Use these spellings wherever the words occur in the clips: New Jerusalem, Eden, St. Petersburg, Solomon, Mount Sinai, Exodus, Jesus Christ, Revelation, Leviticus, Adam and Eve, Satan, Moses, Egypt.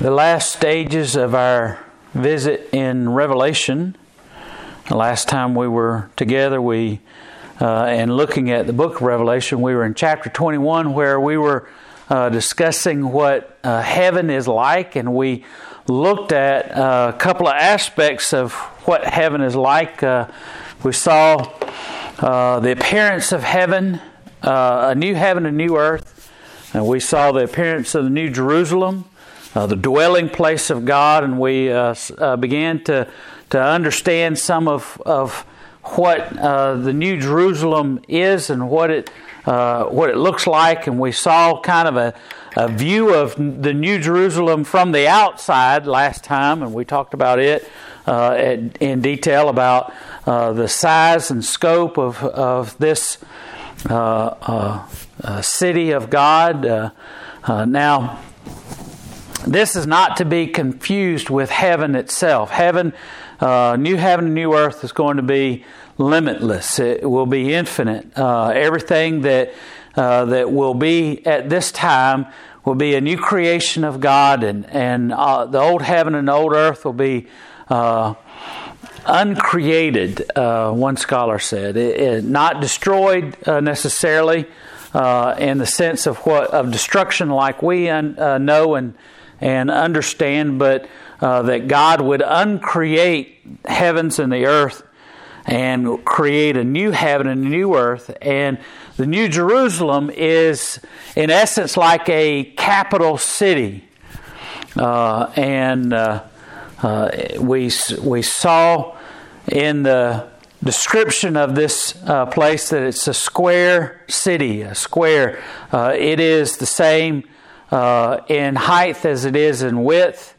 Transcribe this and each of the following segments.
the last stages of our visit in Revelation. The last time we were together, we and looking at the book of Revelation, we were in chapter 21, where we were discussing what heaven is like, and we looked at a couple of aspects of what heaven is like. We saw the appearance of heaven, a new heaven, a new earth, and we saw the appearance of the New Jerusalem, the dwelling place of God, and we began to understand some of what the New Jerusalem is and what it looks like, and we saw kind of a view of the New Jerusalem from the outside last time, and we talked about it in detail about the size and scope of this city of God. Now, this is not to be confused with heaven itself. New heaven and new earth is going to be limitless. It will be infinite. Everything that will be at this time will be a new creation of God, and the old heaven and the old earth will be uncreated, one scholar said. It not destroyed necessarily in the sense of destruction like we know and understand, but that God would uncreate heavens and the earth and create a new heaven and a new earth. And the New Jerusalem is, in essence, like a capital city. We saw in the description of this place that it's a square city, a square. It is the same in height as it is in width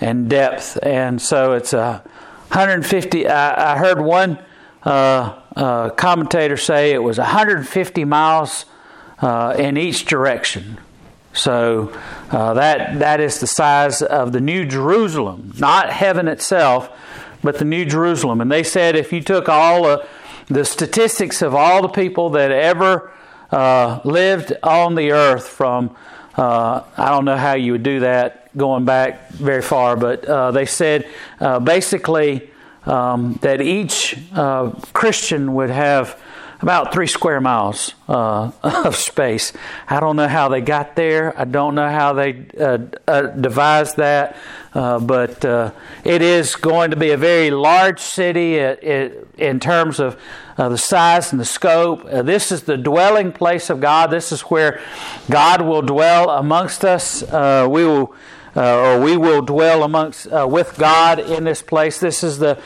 and depth, and so it's 150. I heard one commentator say it was 150 miles in each direction. So that is the size of the New Jerusalem, not heaven itself, but the New Jerusalem. And they said if you took all the statistics of all the people that ever lived on the earth from I don't know how you would do that going back very far, but they said basically that each Christian would have about 3 square miles of space. I don't know how they got there. I don't know how they devised that, but it is going to be a very large city in terms of the size and the scope. This is the dwelling place of God. This is where God will dwell amongst us. We will dwell amongst with God in this place. This is the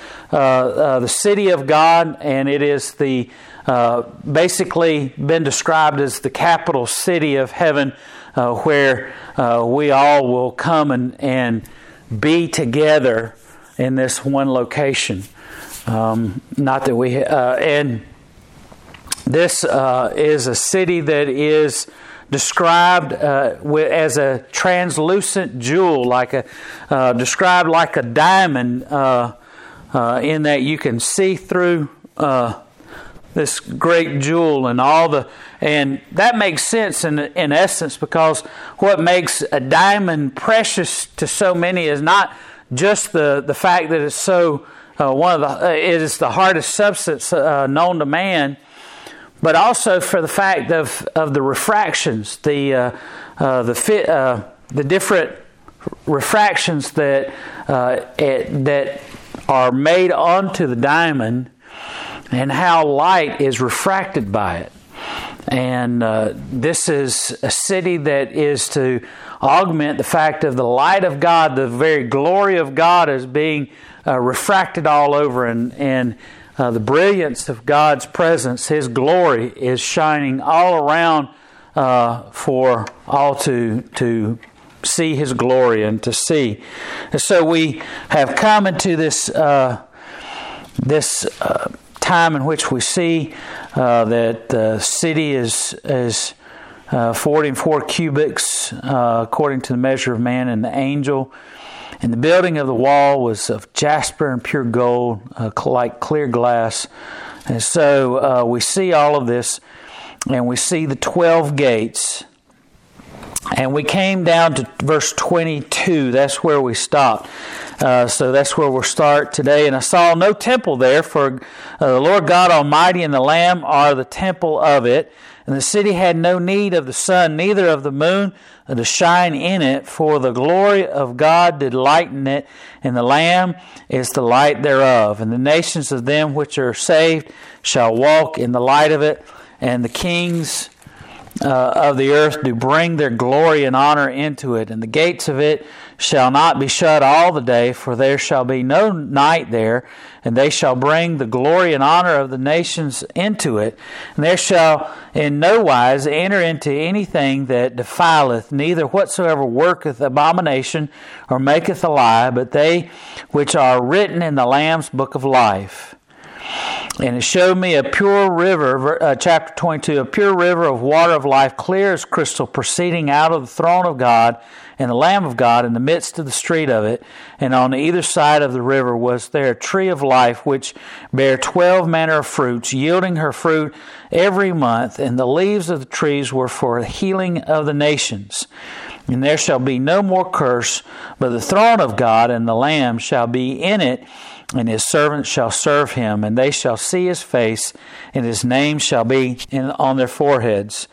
city of God, and it is the basically been described as the capital city of heaven, where we all will come and be together in this one location. Not that we and this is a city that is described as a translucent jewel, like a described like a diamond, in that you can see through this great jewel and all the. And that makes sense in essence, because what makes a diamond precious to so many is not just the fact that it's so it is the hardest substance known to man, but also for the fact of the refractions, the different refractions that that are made onto the diamond, and how light is refracted by it. And this is a city that is to augment the fact of the light of God, the very glory of God is being refracted all over, and the brilliance of God's presence, His glory, is shining all around for all to see His glory and to see. And so we have come into this this time in which we see that the city is 44 cubits according to the measure of man and the angel. And the building of the wall was of jasper and pure gold, like clear glass. And so we see all of this, and we see the 12 gates. And we came down to verse 22. That's where we stopped. So that's where we'll start today. And I saw no temple there, for the Lord God Almighty and the Lamb are the temple of it. And the city had no need of the sun, neither of the moon to shine in it, for the glory of God did lighten it, and the Lamb is the light thereof. And the nations of them which are saved shall walk in the light of it, and the kings of the earth do bring their glory and honor into it. And the gates of it shall not be shut all the day, for there shall be no night there, and they shall bring the glory and honor of the nations into it. And there shall in no wise enter into anything that defileth, neither whatsoever worketh abomination or maketh a lie, but they which are written in the Lamb's book of life. And it showed me a pure river, chapter 22, a pure river of water of life, clear as crystal, proceeding out of the throne of God and the Lamb of God in the midst of the street of it. And on either side of the river was there a tree of life, which bare 12 manner of fruits, yielding her fruit every month. And the leaves of the trees were for the healing of the nations. And there shall be no more curse, but the throne of God and the Lamb shall be in it, and His servants shall serve Him, and they shall see His face, and His name shall be on their foreheads.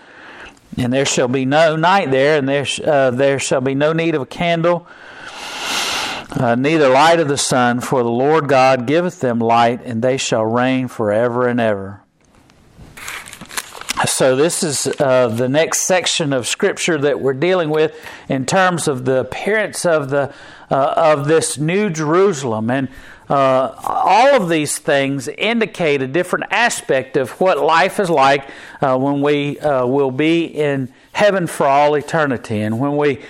And there shall be no night there, and there shall be no need of a candle, neither light of the sun, for the Lord God giveth them light, and they shall reign forever and ever. So this is the next section of Scripture that we're dealing with in terms of the appearance of the of this New Jerusalem. And all of these things indicate a different aspect of what life is like when we will be in heaven for all eternity. And when we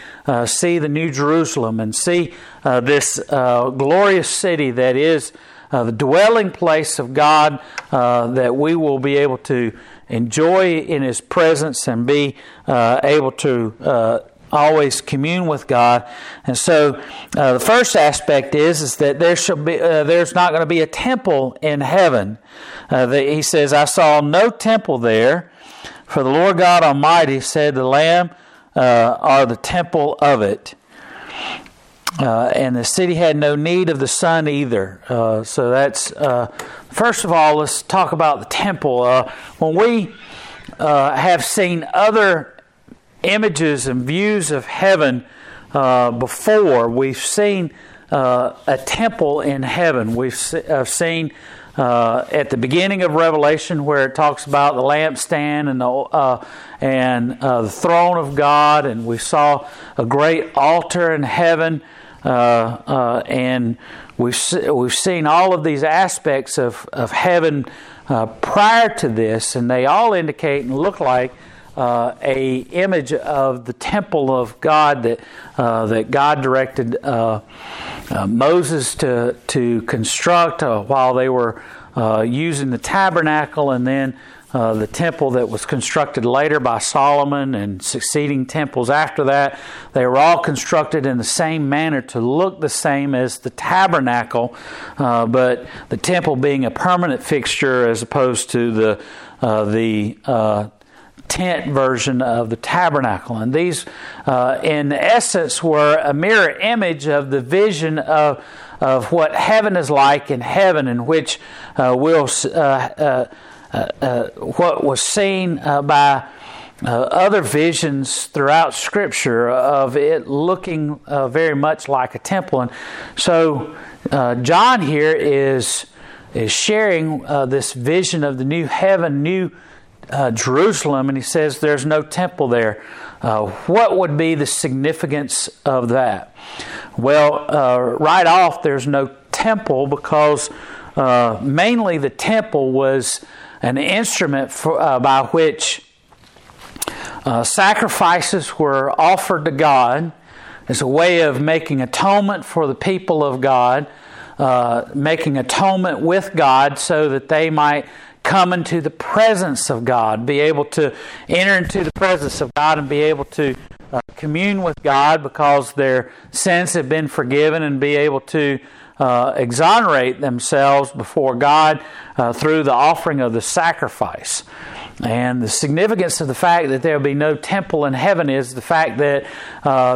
see the New Jerusalem and see this glorious city that is the dwelling place of God, that we will be able to enjoy in His presence and be able to always commune with God. And so the first aspect is that there shall be there's not going to be a temple in heaven. He says, I saw no temple there, for the Lord God Almighty said the Lamb are the temple of it. And the city had no need of the sun either. So that's, first of all, let's talk about the temple. When we have seen other images and views of heaven before, we've seen a temple in heaven. We've seen at the beginning of Revelation where it talks about the lampstand and the throne of God, and we saw a great altar in heaven. And we've seen all of these aspects of heaven prior to this, and they all indicate and look like a image of the temple of God that that God directed Moses to construct while they were using the tabernacle, and then the temple that was constructed later by Solomon and succeeding temples after that. They were all constructed in the same manner to look the same as the tabernacle, but the temple being a permanent fixture as opposed to the tent version of the tabernacle. And these, in essence, were a mirror image of the vision of what heaven is like in heaven, in which what was seen by other visions throughout Scripture of it looking very much like a temple. And so John here is sharing this vision of the new heaven, new Jerusalem, and he says there's no temple there. What would be the significance of that? Well, right off, there's no temple because mainly the temple was an instrument by which sacrifices were offered to God, It's a way of making atonement for the people of God, making atonement with God so that they might come into the presence of God, be able to enter into the presence of God and be able to commune with God because their sins have been forgiven and be able to exonerate themselves before God through the offering of the sacrifice. And the significance of the fact that there will be no temple in heaven is the fact that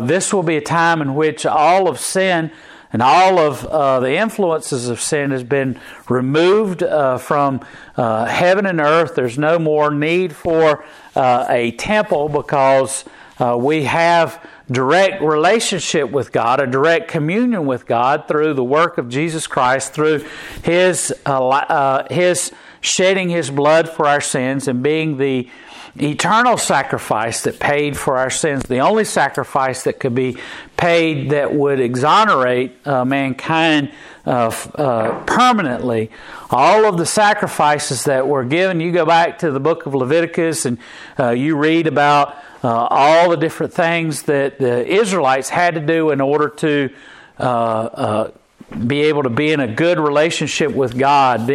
this will be a time in which all of sin and all of the influences of sin has been removed from heaven and earth. There's no more need for a temple because we have direct relationship with God, a direct communion with God through the work of Jesus Christ, through His shedding His blood for our sins and being the eternal sacrifice that paid for our sins, the only sacrifice that could be paid that would exonerate mankind permanently. All of the sacrifices that were given, you go back to the book of Leviticus and you read about all the different things that the Israelites had to do in order to be able to be in a good relationship with God,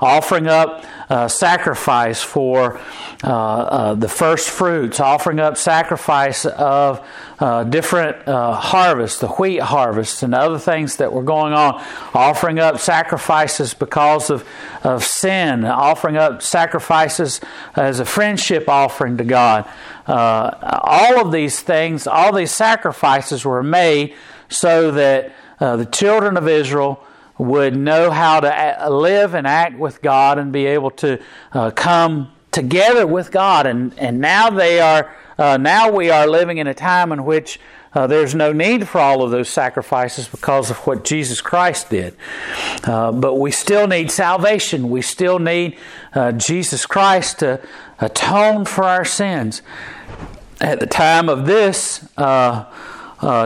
offering up sacrifice for the first fruits, offering up sacrifice of different harvests, the wheat harvests and other things that were going on, offering up sacrifices because of sin, offering up sacrifices as a friendship offering to God. All of these things, all these sacrifices were made so that the children of Israel would know how to live and act with God and be able to come together with God. And now they are we are living in a time in which there's no need for all of those sacrifices because of what Jesus Christ did. But we still need salvation. We still need Jesus Christ to atone for our sins. At the time of this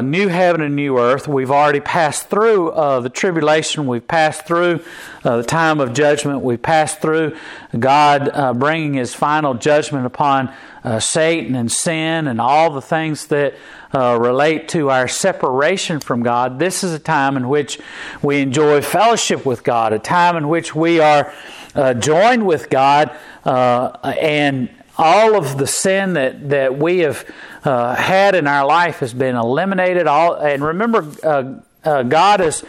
new heaven and new earth, we've already passed through the tribulation. We've passed through the time of judgment. We've passed through God bringing His final judgment upon Satan and sin and all the things that relate to our separation from God. This is a time in which we enjoy fellowship with God, a time in which we are joined with God, and all of the sin that we have had in our life has been eliminated. And remember, God has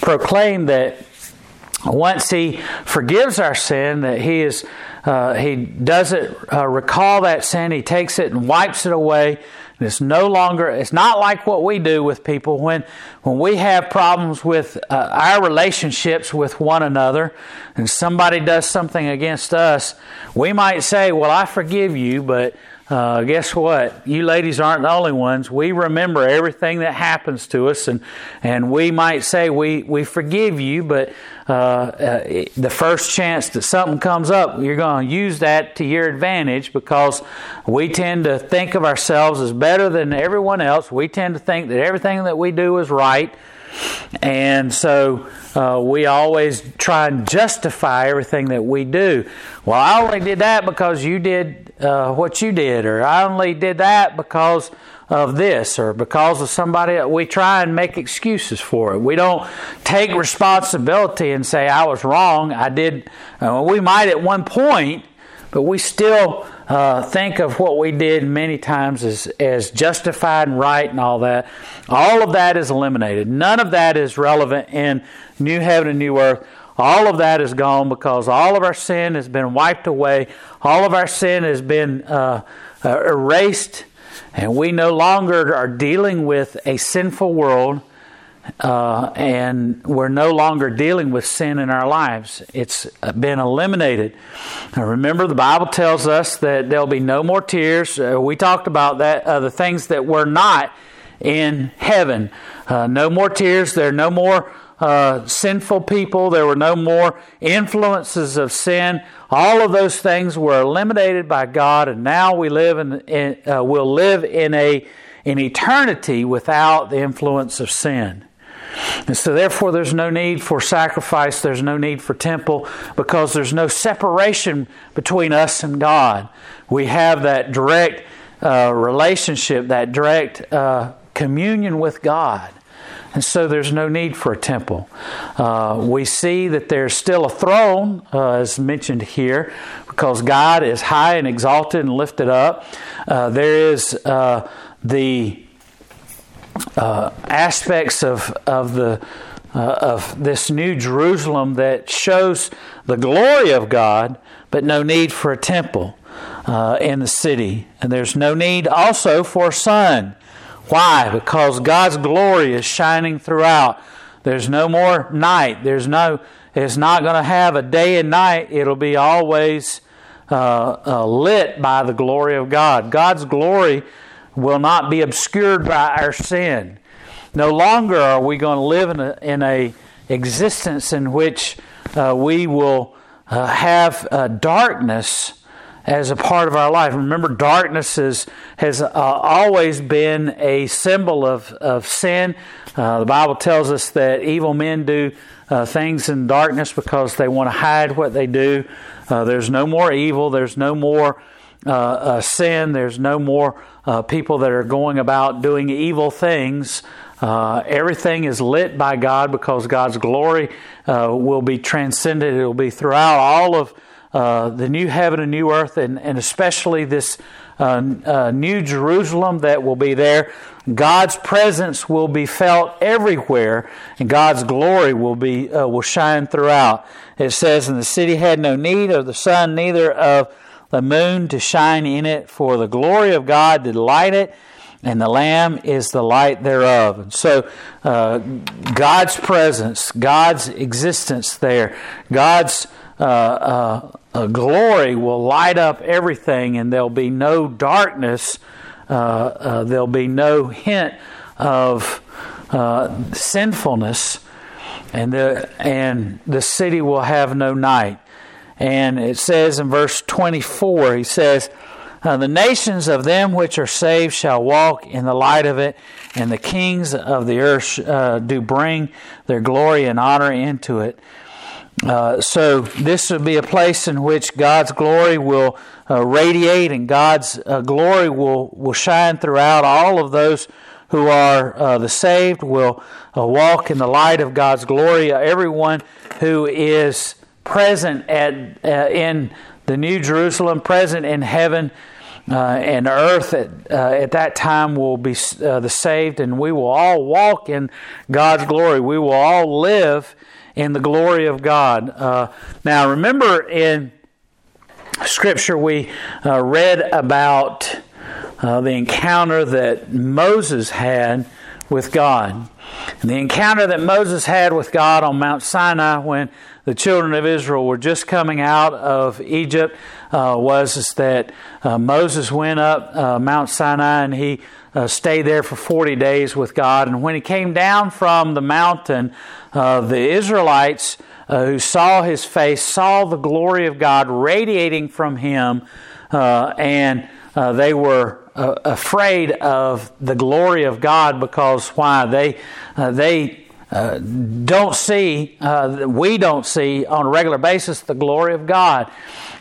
proclaimed that once He forgives our sin, that He doesn't recall that sin. He takes it and wipes it away. And it's not like what we do with people when we have problems with our relationships with one another and somebody does something against us. We might say, well, I forgive you, but guess what? You ladies aren't the only ones. We remember everything that happens to us, and we might say we forgive you, but the first chance that something comes up, you're going to use that to your advantage because we tend to think of ourselves as better than everyone else. We tend to think that everything that we do is right. And so we always try and justify everything that we do. Well, I only did that because you did what you did, or I only did that because of this, or because of somebody else. We try and make excuses for it. We don't take responsibility and say, I was wrong, I did. We might at one point, but we still think of what we did many times as justified and right and all that. All of that is eliminated. None of that is relevant in new heaven and new earth. All of that is gone because all of our sin has been wiped away. All of our sin has been erased. And we no longer are dealing with a sinful world. And we're no longer dealing with sin in our lives. It's been eliminated. Now remember, the Bible tells us that there'll be no more tears. We talked about that, the things that were not in heaven. No more tears. There are no more sinful people. There were no more influences of sin. All of those things were eliminated by God, and now we live we'll live in eternity without the influence of sin. And so therefore there's no need for sacrifice, there's no need for temple, because there's no separation between us and God. We have that direct relationship, that direct communion with God. And so there's no need for a temple. We see that there's still a throne, as mentioned here, because God is high and exalted and lifted up. There is the aspects of this New Jerusalem that shows the glory of God, but no need for a temple in the city. And there's no need also for a sun. Why? Because God's glory is shining throughout. There's no more night. It's not going to have a day and night. It'll be always lit by the glory of God. God's glory will not be obscured by our sin. No longer are we going to live in a existence in which we will have darkness as a part of our life. Remember, darkness has always been a symbol of sin. The Bible tells us that evil men do things in darkness because they want to hide what they do. There's no more evil. There's no more sin. There's no more people that are going about doing evil things. Everything is lit by God because God's glory will be transcended. It will be throughout all of the new heaven and new earth, and especially this New Jerusalem that will be there. God's presence will be felt everywhere, and God's glory will shine throughout. It says, "And the city had no need of the sun, neither of the moon to shine in it, for the glory of God did light it, and the Lamb is the light thereof." And so God's presence, God's existence there, God's glory will light up everything, and there'll be no darkness. There'll be no hint of sinfulness, and the city will have no night. And it says in verse 24, he says, "The nations of them which are saved shall walk in the light of it, and the kings of the earth do bring their glory and honor into it." So this would be a place in which God's glory will radiate, and God's glory will shine throughout. All of those who are the saved will walk in the light of God's glory. Everyone who is present in the New Jerusalem, present in heaven and earth at that time will be the saved, and we will all walk in God's glory. We will all live in the glory of God. Now, remember in Scripture we read about the encounter that Moses had with God. And the encounter that Moses had with God on Mount Sinai when the children of Israel were just coming out of Egypt was that Moses went up Mount Sinai, and he stayed there for 40 days with God. And when he came down from the mountain, the Israelites who saw his face saw the glory of God radiating from him, and they were afraid of the glory of God because why? They don't see, we don't see on a regular basis the glory of God.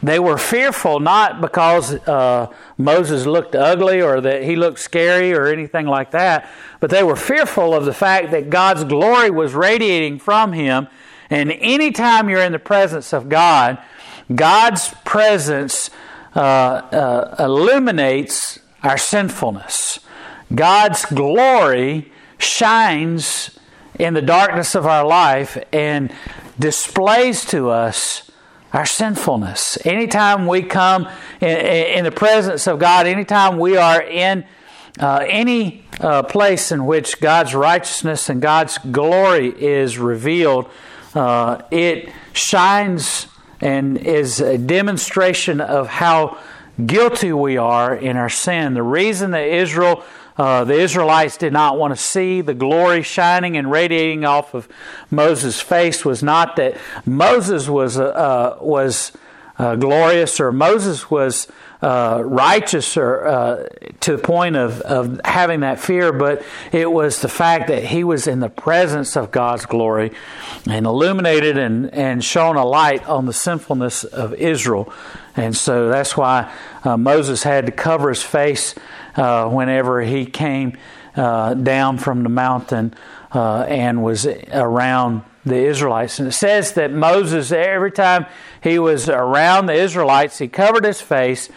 They were fearful not because Moses looked ugly or that he looked scary or anything like that, but they were fearful of the fact that God's glory was radiating from him. And anytime you're in the presence of God, God's presence illuminates our sinfulness. God's glory shines in the darkness of our life and displays to us our sinfulness. Anytime we come in the presence of God, anytime we are in any place in which God's righteousness and God's glory is revealed, it shines and is a demonstration of how guilty we are in our sin. The reason that the Israelites did not want to see the glory shining and radiating off of Moses' face was not that Moses was glorious or Moses was righteous or to the point of having that fear, but it was the fact that he was in the presence of God's glory and illuminated and shone a light on the sinfulness of Israel. And so that's why Moses had to cover his face whenever he came down from the mountain and was around the Israelites. And it says that Moses, every time he was around the Israelites, he covered his face.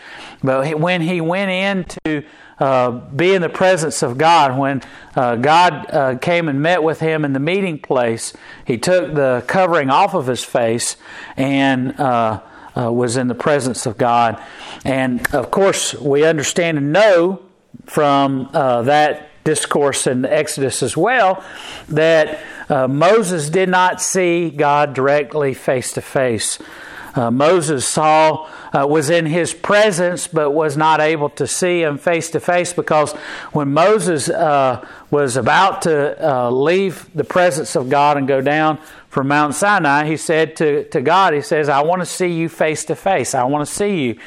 But when he went in to be in the presence of God, when God came and met with him in the meeting place, he took the covering off of his face and was in the presence of God. And of course, we understand and know from that discourse in Exodus as well, that Moses did not see God directly face to face. Moses saw, was in his presence, but was not able to see him face to face, because when Moses was about to leave the presence of God and go down from Mount Sinai, he said to God, he says, I want to see you face to face. I want to see you.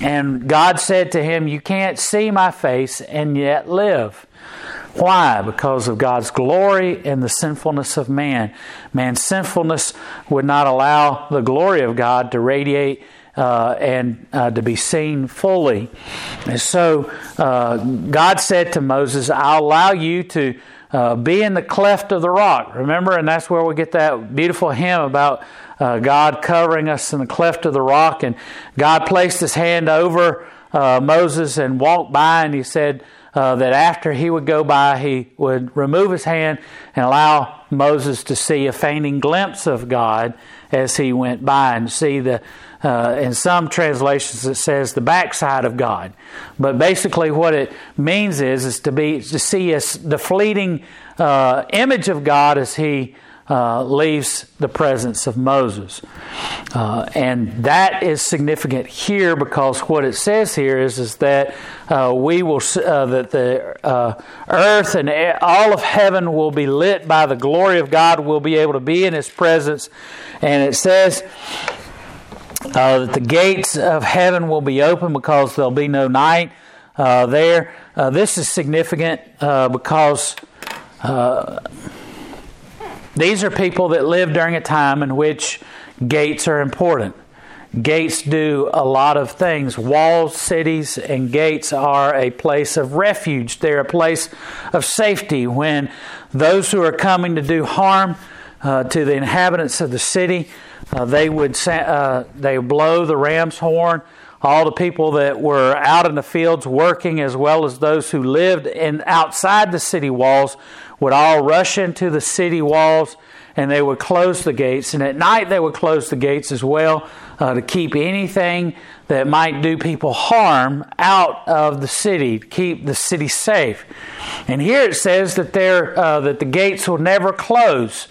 And God said to him, you can't see my face and yet live. Why? Because of God's glory and the sinfulness of man. Man's sinfulness would not allow the glory of God to radiate and to be seen fully. And so God said to Moses, I'll allow you to be in the cleft of the rock. Remember, and that's where we get that beautiful hymn about God covering us in the cleft of the rock. And God placed His hand over Moses and walked by, and He said, that after he would go by, he would remove his hand and allow Moses to see a fainting glimpse of God as he went by, and see the, in some translations it says the backside of God. But basically what it means is to see the fleeting image of God as he leaves the presence of Moses. And that is significant here, because what it says here is that we will that the earth and all of heaven will be lit by the glory of God. We'll be able to be in His presence. And it says that the gates of heaven will be open, because there'll be no night there. This is significant because these are people that live during a time in which gates are important. Gates do a lot of things. Walled cities and gates are a place of refuge. They're a place of safety when those who are coming to do harm to the inhabitants of the city, they would blow the ram's horn. All the people that were out in the fields working, as well as those who lived outside the city walls, would all rush into the city walls, and they would close the gates. And at night they would close the gates as well to keep anything that might do people harm out of the city, to keep the city safe. And here it says that that the gates will never close.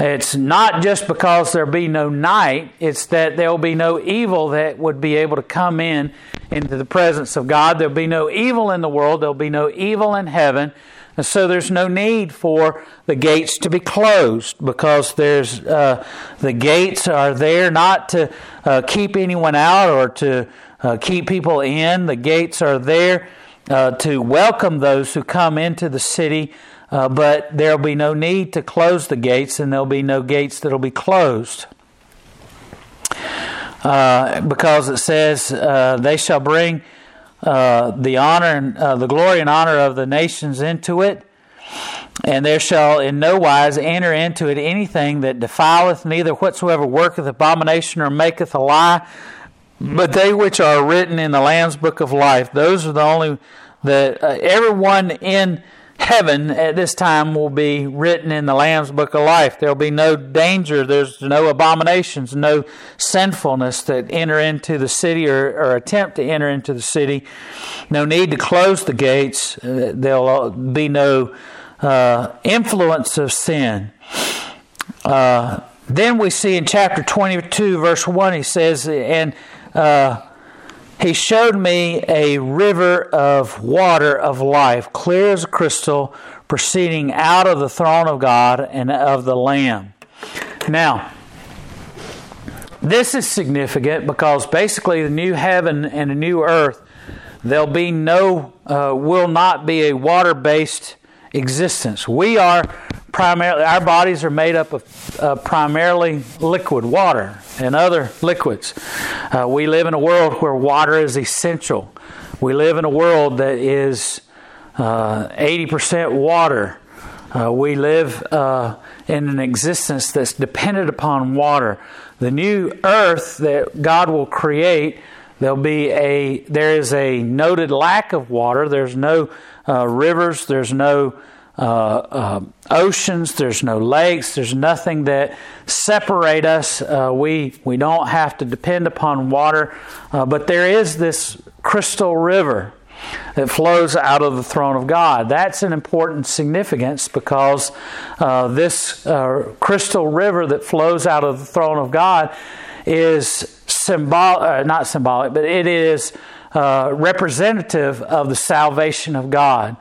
It's not just because there be no night, it's that there will be no evil that would be able to come into the presence of God. There will be no evil in the world, there will be no evil in heaven, and so there's no need for the gates to be closed, because there's the gates are there not to keep anyone out or to keep people in. The gates are there to welcome those who come into the city. But there'll be no need to close the gates, and there'll be no gates that'll be closed. Because it says, they shall bring the honor and the glory and honor of the nations into it, and there shall in no wise enter into it anything that defileth, neither whatsoever worketh abomination or maketh a lie, but they which are written in the Lamb's book of life. Those are the only that everyone in heaven at this time will be written in the Lamb's book of life. There'll be no danger. There's no abominations, no sinfulness that enter into the city or attempt to enter into the city. No need to close the gates. There'll be no influence of sin. Then we see in chapter 22, verse 1, he says, and He showed me a river of water of life, clear as a crystal, proceeding out of the throne of God and of the Lamb. Now, This is significant because basically the new heaven and the new earth, there'll be will not be a water-based existence. We are primarily, our bodies are made up of primarily liquid water and other liquids. We live in a world where water is essential. We live in a world that is 80% water. We live in an existence that's dependent upon water. The new earth that God will create, there is a noted lack of water. There's no rivers. There's no oceans. There's no lakes. There's nothing that separate us. We don't have to depend upon water. But there is this crystal river that flows out of the throne of God. That's an important significance because this crystal river that flows out of the throne of God is it is representative of the salvation of God.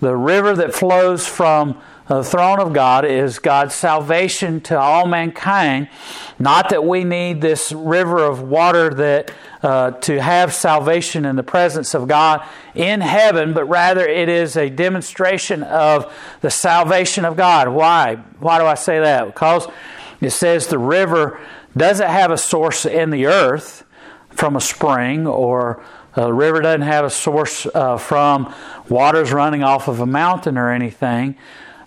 The river that flows from the throne of God is God's salvation to all mankind. Not that we need this river of water that to have salvation in the presence of God in heaven, but rather it is a demonstration of the salvation of God. Why? Why do I say that? Because it says the river doesn't have a source in the earth from a spring, or the river doesn't have a source from waters running off of a mountain or anything.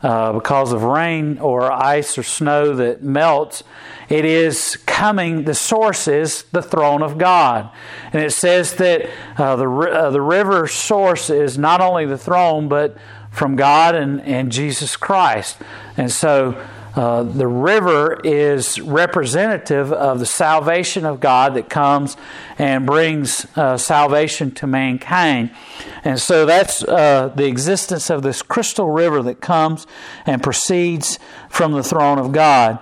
Because of rain or ice or snow that melts, it is coming. The source is the throne of God, and it says that the river source is not only the throne, but from God and Jesus Christ. And so, the river is representative of the salvation of God that comes and brings salvation to mankind. And so that's the existence of this crystal river that comes and proceeds from the throne of God.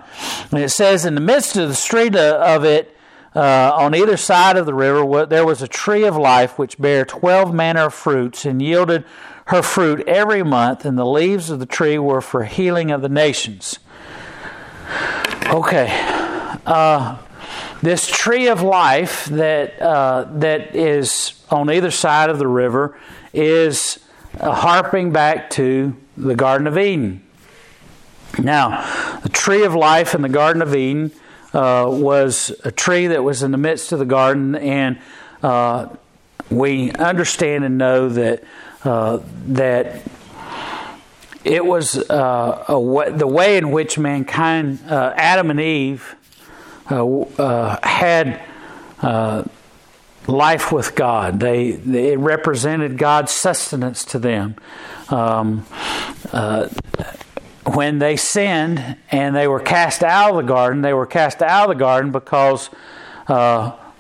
And it says, in the midst of the street of it, on either side of the river, there was a tree of life which bare 12 manner of fruits and yielded her fruit every month, and the leaves of the tree were for healing of the nations. Okay. This tree of life that is on either side of the river is harping back to the Garden of Eden. Now, the tree of life in the Garden of Eden was a tree that was in the midst of the garden, and we understand and know that that it was the way in which mankind, Adam and Eve, had life with God. It represented God's sustenance to them. When they sinned and they were cast out of the garden, because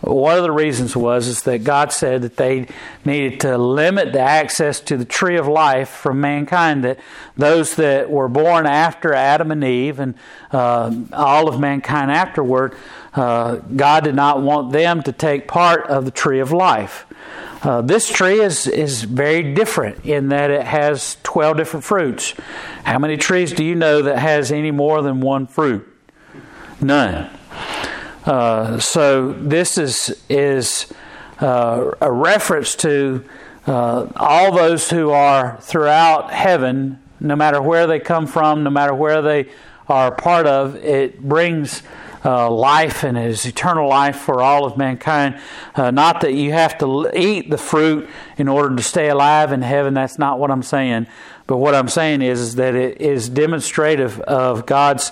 one of the reasons was that God said that they needed to limit the access to the tree of life from mankind, that those that were born after Adam and Eve and all of mankind afterward, God did not want them to take part of the tree of life. This tree is very different in that it has 12 different fruits. How many trees do you know that has any more than one fruit? None. So this is a reference to all those who are throughout heaven, no matter where they come from, no matter where they are part of. It brings life, and it is eternal life for all of mankind. Not that you have to eat the fruit in order to stay alive in heaven. That's not what I'm saying. But what I'm saying is that it is demonstrative of God's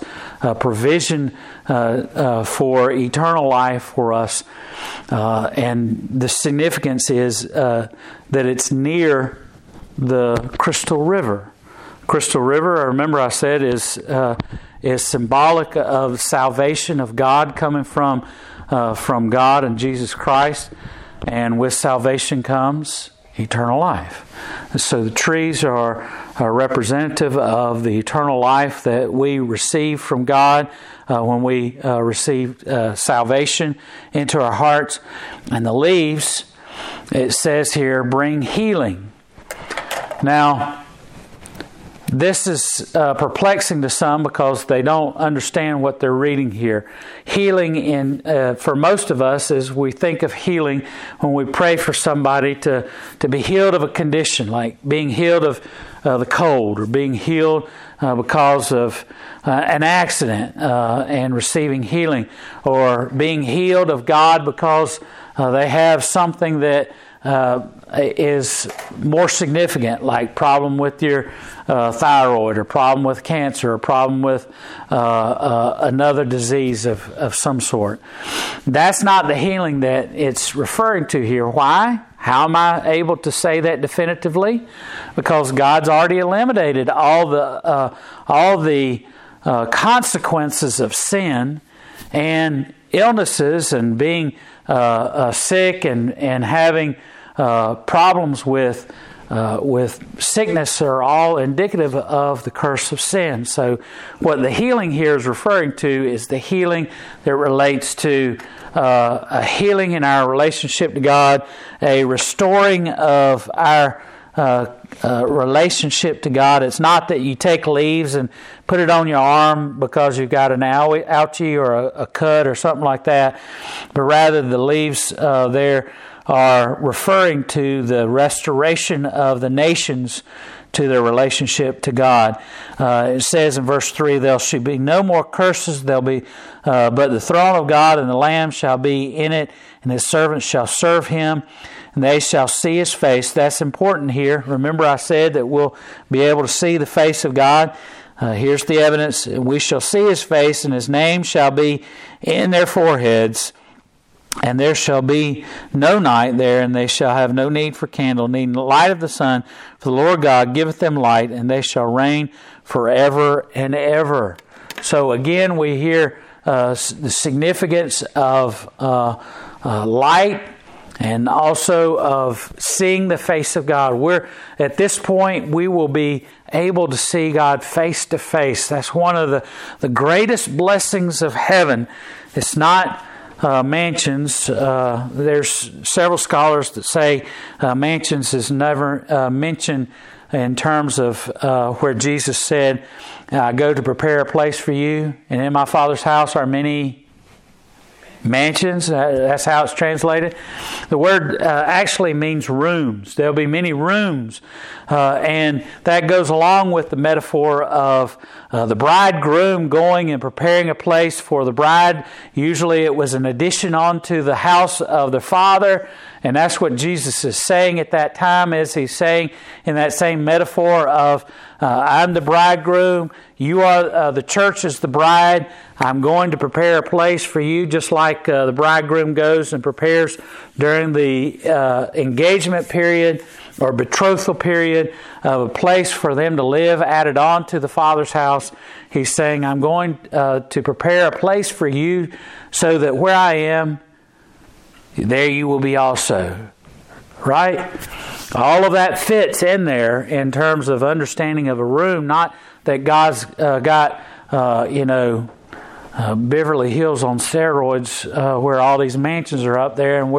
provision for eternal life for us. And the significance is that it's near the crystal river. Crystal river, I remember I said, is symbolic of salvation of God coming from God and Jesus Christ. And with salvation comes eternal life. So the trees are representative of the eternal life that we receive from God when we receive salvation into our hearts. And the leaves, it says here, bring healing. Now, This is perplexing to some because they don't understand what they're reading here. Healing, for most of us, is we think of healing when we pray for somebody to be healed of a condition, like being healed of the cold, or being healed because of an accident and receiving healing, or being healed of God because they have something that is more significant, like problem with your thyroid, or problem with cancer, or problem with another disease of some sort. That's not the healing that it's referring to here. Why? How am I able to say that definitively? Because God's already eliminated all the consequences of sin and illnesses and being sick and having problems with sickness are all indicative of the curse of sin. So what the healing here is referring to is the healing that relates to a healing in our relationship to God, a restoring of our relationship to God. It's not that you take leaves and put it on your arm because you've got an ouchie or a cut or something like that, but rather the leaves there are referring to the restoration of the nations to their relationship to God. It says in verse 3, there shall be no more curses, but the throne of God and the Lamb shall be in it, and His servants shall serve Him, and they shall see His face. That's important here. Remember I said that we'll be able to see the face of God. Here's the evidence. We shall see His face, and His name shall be in their foreheads. And there shall be no night there, and they shall have no need for candle, need light of the sun, for the Lord God giveth them light, and they shall reign forever and ever. So again, we hear the significance of light, and also of seeing the face of God. We're at this point, we will be able to see God face to face. That's one of the greatest blessings of heaven. It's not mansions. There's several scholars that say mansions is never mentioned in terms of where Jesus said, I go to prepare a place for you, and in my Father's house are many mansions. That's how it's translated. The word actually means rooms. There'll be many rooms. And that goes along with the metaphor of the bridegroom going and preparing a place for the bride. Usually it was an addition onto the house of the Father. And that's what Jesus is saying at that time, as He's saying in that same metaphor of I'm the bridegroom, you are the church is the bride. I'm going to prepare a place for you, just like the bridegroom goes and prepares during the engagement period or betrothal period of a place for them to live, added on to the Father's house. He's saying, I'm going to prepare a place for you so that where I am, there you will be also. Right? All of that fits in there in terms of understanding of a room, not that God's got, Beverly Hills on steroids where all these mansions are up there, and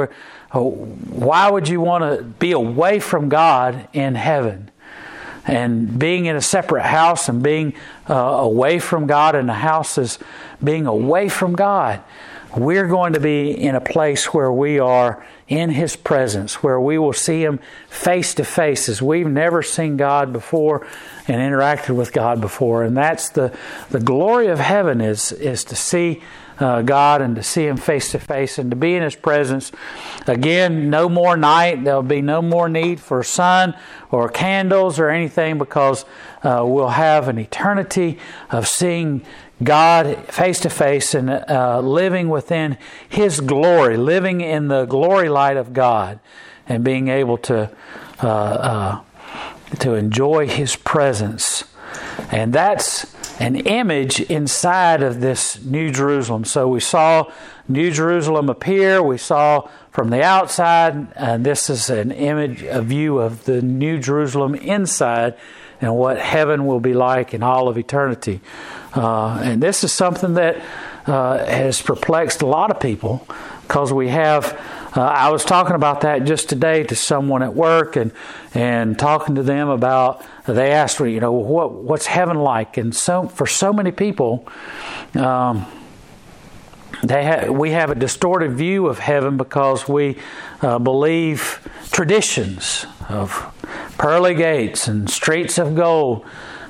why would you want to be away from God in heaven? And being in a separate house and being away from God in the house is being away from God. We're going to be in a place where we are in His presence, where we will see Him face to face as we've never seen God before and interacted with God before. And that's the glory of heaven is to see God and to see Him face to face and to be in His presence. Again, no more night. There'll be no more need for sun or candles or anything, because we'll have an eternity of seeing God face to face and living within His glory, living in the glory light of God, and being able to enjoy His presence. And that's an image inside of this New Jerusalem. So we saw New Jerusalem appear. We saw from the outside, and this is an image, a view of the New Jerusalem inside, and what heaven will be like in all of eternity. And this is something that has perplexed a lot of people, because we have I was talking about that just today to someone at work and talking to them about, they asked me, what's heaven like? And for so many people, we have a distorted view of heaven because we believe traditions of pearly gates and streets of gold,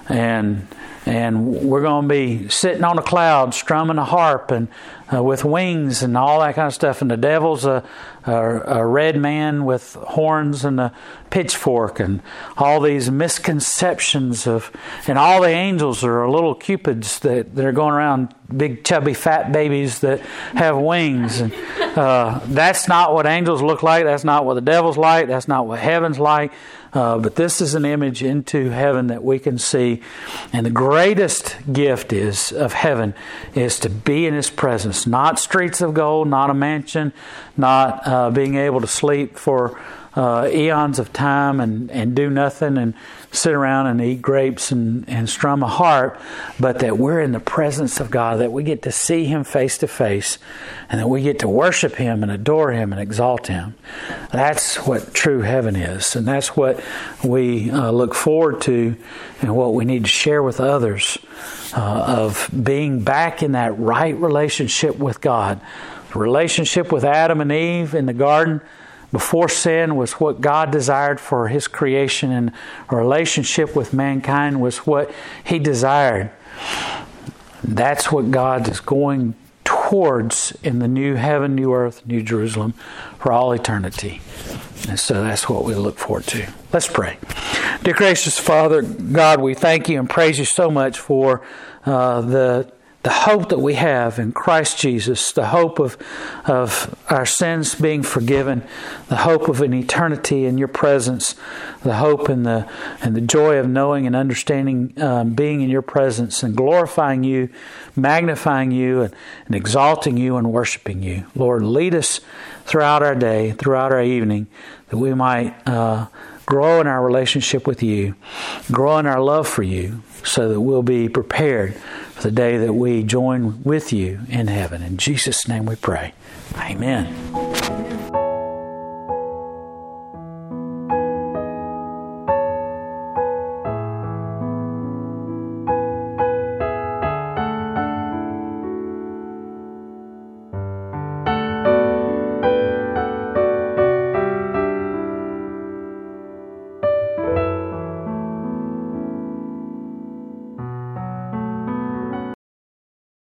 and we're going to be sitting on a cloud strumming a harp and with wings and all that kind of stuff, and the devil's a red man with horns and a pitchfork, and all these misconceptions and all the angels are little cupids that are going around, big chubby fat babies that have wings, and that's not what angels look like, that's not what the devil's like, that's not what heaven's like, but this is an image into heaven that we can see. And the greatest gift of heaven is to be in His presence. Not streets of gold, not a mansion, not being able to sleep for eons of time and do nothing and sit around and eat grapes and strum a harp, but that we're in the presence of God, that we get to see Him face to face, and that we get to worship Him and adore Him and exalt Him. That's what true heaven is, and that's what we look forward to and what we need to share with others of being back in that right relationship with God. The relationship with Adam and Eve in the garden before sin was what God desired for His creation, and a relationship with mankind was what He desired. That's what God is going towards in the new heaven, new earth, New Jerusalem for all eternity. And so that's what we look forward to. Let's pray. Dear gracious Father, God, we thank You and praise You so much for the hope that we have in Christ Jesus, the hope of our sins being forgiven, the hope of an eternity in Your presence, the hope and the joy of knowing and understanding, being in Your presence and glorifying You, magnifying You, and exalting You and worshiping You. Lord, lead us throughout our day, throughout our evening, that we might grow in our relationship with You, grow in our love for You, so that we'll be prepared for the day that we join with You in heaven. In Jesus' name we pray. Amen.